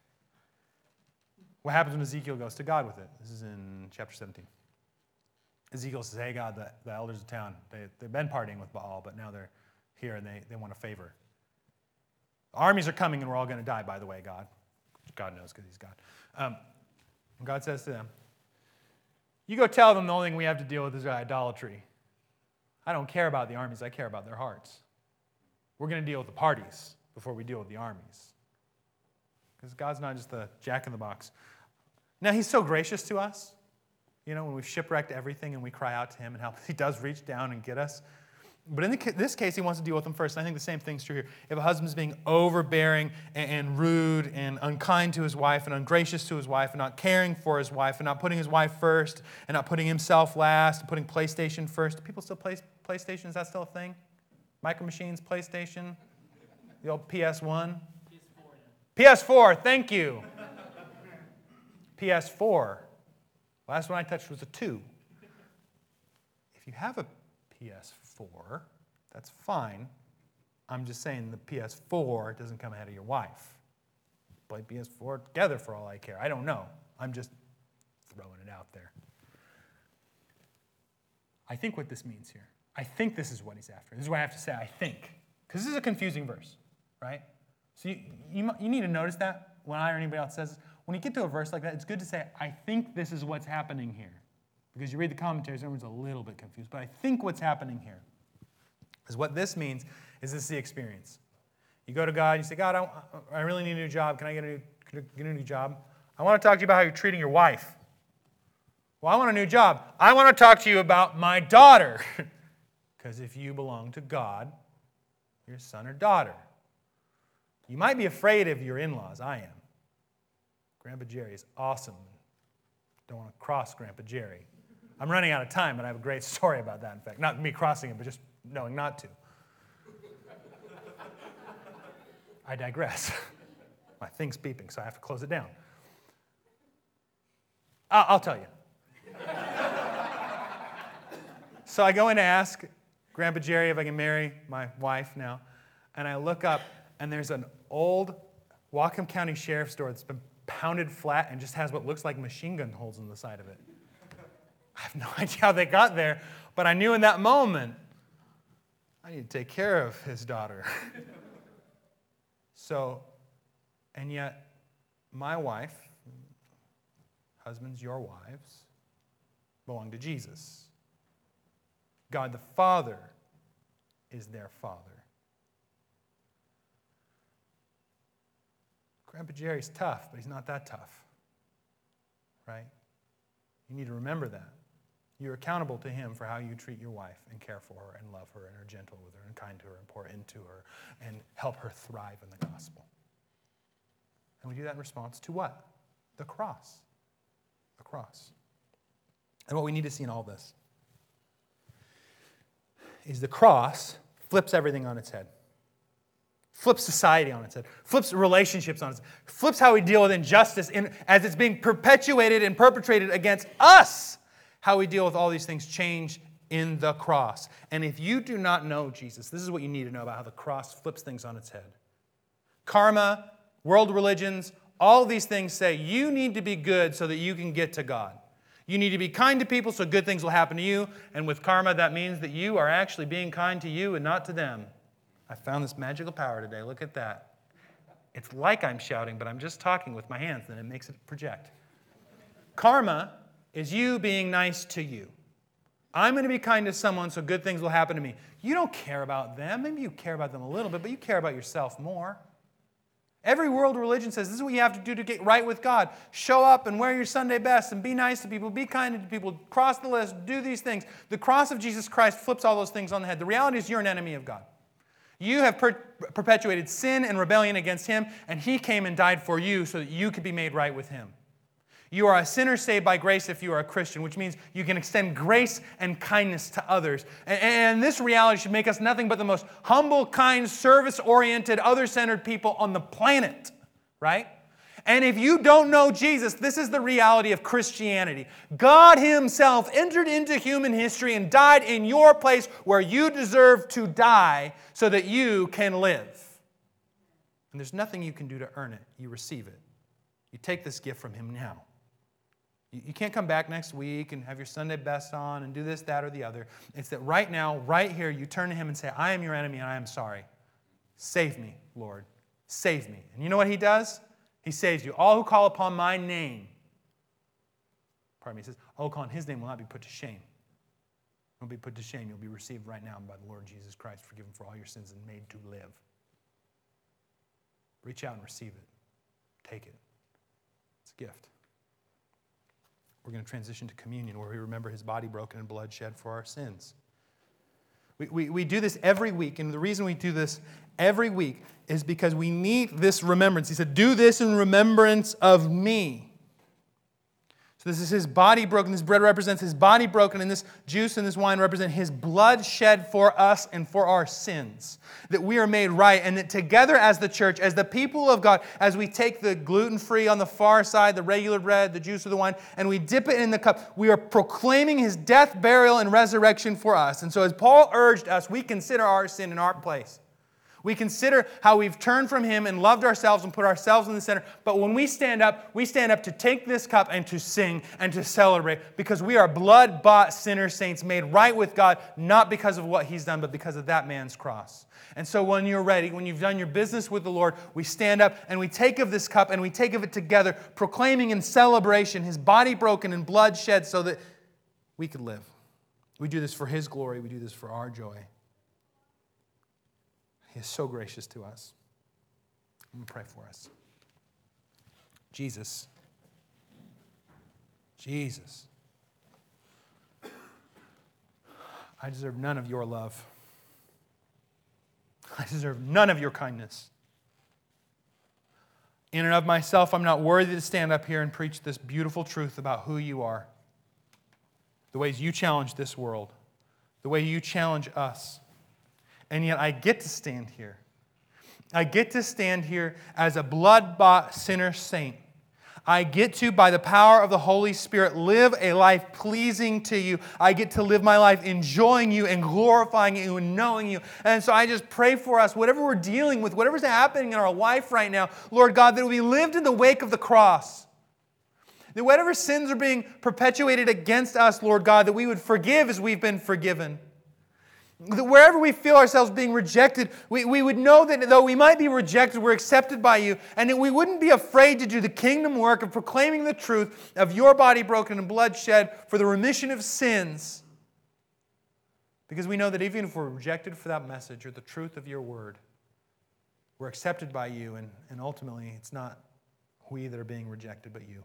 What happens when Ezekiel goes to God with it? This is in chapter seventeen. Ezekiel says, hey, God, the, the elders of town, they, they've been partying with Baal, but now they're here, and they, they want a favor. The armies are coming, and we're all going to die, by the way, God. God knows because he's God. Um, and God says to them, you go tell them the only thing we have to deal with is idolatry. I don't care about the armies. I care about their hearts. We're going to deal with the parties before we deal with the armies. Because God's not just the jack-in-the-box. Now, he's so gracious to us. You know, when we've shipwrecked everything and we cry out to him and help us, he does reach down and get us. But in the, this case, he wants to deal with them first. And I think the same thing's true here. If a husband's being overbearing and, and rude and unkind to his wife and ungracious to his wife and not caring for his wife and not putting his wife first and not putting himself last and putting PlayStation first. Do people still play PlayStation? Is that still a thing? Micro Machines, PlayStation, the old P S one? P S four, P S four, thank you. P S four. Last one I touched was a two. If you have a P S four, that's fine. I'm just saying the P S four doesn't come ahead of your wife. Play P S four together for all I care. I don't know. I'm just throwing it out there. I think what this means here. I think this is what he's after. This is what I have to say, I think. Because this is a confusing verse, right? So you, you, you need to notice that when I or anybody else says this. When you get to a verse like that, it's good to say, I think this is what's happening here. Because you read the commentaries, everyone's a little bit confused. But I think what's happening here is what this means is this is the experience. You go to God, you say, God, I, I really need a new job. Can I get a, new, get a new job? I want to talk to you about how you're treating your wife. Well, I want a new job. I want to talk to you about my daughter. Because if you belong to God, your son or daughter. You might be afraid of your in-laws. I am. Grandpa Jerry is awesome. Don't want to cross Grandpa Jerry. I'm running out of time, but I have a great story about that, in fact. Not me crossing him, but just knowing not to. I digress. My thing's beeping, so I have to close it down. I'll, I'll tell you. So I go in to ask Grandpa Jerry if I can marry my wife now, and I look up, and there's an old Whatcom County Sheriff's door that's been pounded flat and just has what looks like machine gun holes in the side of it. I have no idea how they got there, but I knew in that moment, I need to take care of his daughter. So, and yet, my wife, husbands, your wives, belong to Jesus. God the Father is their Father. Grandpa Jerry's tough, but he's not that tough, right? You need to remember that. You're accountable to him for how you treat your wife and care for her and love her and are gentle with her and kind to her and pour into her and help her thrive in the gospel. And we do that in response to what? The cross. The cross. And what we need to see in all this is the cross flips everything on its head. Flips society on its head, flips relationships on its head, flips how we deal with injustice in, as it's being perpetuated and perpetrated against us. How we deal with all these things change in the cross. And if you do not know Jesus, this is what you need to know about how the cross flips things on its head. Karma, world religions, all these things say you need to be good so that you can get to God. You need to be kind to people so good things will happen to you. And with karma, that means that you are actually being kind to you and not to them. I found this magical power today. Look at that. It's like I'm shouting, but I'm just talking with my hands, and it makes it project. Karma is you being nice to you. I'm going to be kind to someone so good things will happen to me. You don't care about them. Maybe you care about them a little bit, but you care about yourself more. Every world religion says this is what you have to do to get right with God. Show up and wear your Sunday best and be nice to people, be kind to people, cross the list, do these things. The cross of Jesus Christ flips all those things on the head. The reality is you're an enemy of God. You have per- perpetuated sin and rebellion against him, and he came and died for you so that you could be made right with him. You are a sinner saved by grace if you are a Christian, which means you can extend grace and kindness to others. And, and this reality should make us nothing but the most humble, kind, service-oriented, other-centered people on the planet, right? And if you don't know Jesus, this is the reality of Christianity. God himself entered into human history and died in your place where you deserve to die so that you can live. And there's nothing you can do to earn it. You receive it. You take this gift from him now. You can't come back next week and have your Sunday best on and do this, that, or the other. It's that right now, right here, you turn to him and say, I am your enemy and I am sorry. Save me, Lord. Save me. And you know what he does? He saves you. All who call upon my name, pardon me, he says, all who call on his name will not be put to shame. Don't be put to shame. You'll be received right now by the Lord Jesus Christ, forgiven for all your sins and made to live. Reach out and receive it. Take it. It's a gift. We're going to transition to communion, where we remember his body broken and blood shed for our sins. We, we, we do this every week, and the reason we do this every week is because we need this remembrance. He said, do this in remembrance of me. So this is his body broken. This bread represents his body broken, and this juice and this wine represent his blood shed for us and for our sins, that we are made right, and that together as the church, as the people of God, as we take the gluten-free on the far side, the regular bread, the juice of the wine, and we dip it in the cup, we are proclaiming his death, burial, and resurrection for us. And so as Paul urged us, we consider our sin in our place. We consider how we've turned from him and loved ourselves and put ourselves in the center. But when we stand up, we stand up to take this cup and to sing and to celebrate, because we are blood-bought sinners, saints, made right with God, not because of what he's done, but because of that man's cross. And so when you're ready, when you've done your business with the Lord, we stand up and we take of this cup and we take of it together, proclaiming in celebration his body broken and blood shed so that we could live. We do this for his glory. We do this for our joy. He is so gracious to us. I'm going to pray for us. Jesus. Jesus. I deserve none of your love. I deserve none of your kindness. In and of myself, I'm not worthy to stand up here and preach this beautiful truth about who you are, the ways you challenge this world, the way you challenge us. And yet I get to stand here. I get to stand here as a blood-bought sinner saint. I get to, by the power of the Holy Spirit, live a life pleasing to you. I get to live my life enjoying you and glorifying you and knowing you. And so I just pray for us, whatever we're dealing with, whatever's happening in our life right now, Lord God, that we lived in the wake of the cross. That whatever sins are being perpetuated against us, Lord God, that we would forgive as we've been forgiven. That wherever we feel ourselves being rejected, we, we would know that though we might be rejected, we're accepted by you, and that we wouldn't be afraid to do the kingdom work of proclaiming the truth of your body broken and blood shed for the remission of sins. Because we know that even if we're rejected for that message or the truth of your word, we're accepted by you, and, and ultimately it's not we that are being rejected, but you.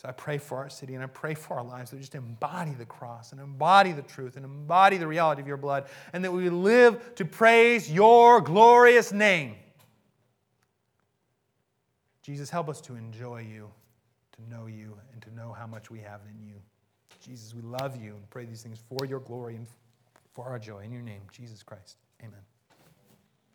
So I pray for our city, and I pray for our lives that we just embody the cross and embody the truth and embody the reality of your blood, and that we live to praise your glorious name. Jesus, help us to enjoy you, to know you, and to know how much we have in you. Jesus, we love you and pray these things for your glory and for our joy. In your name, Jesus Christ, amen.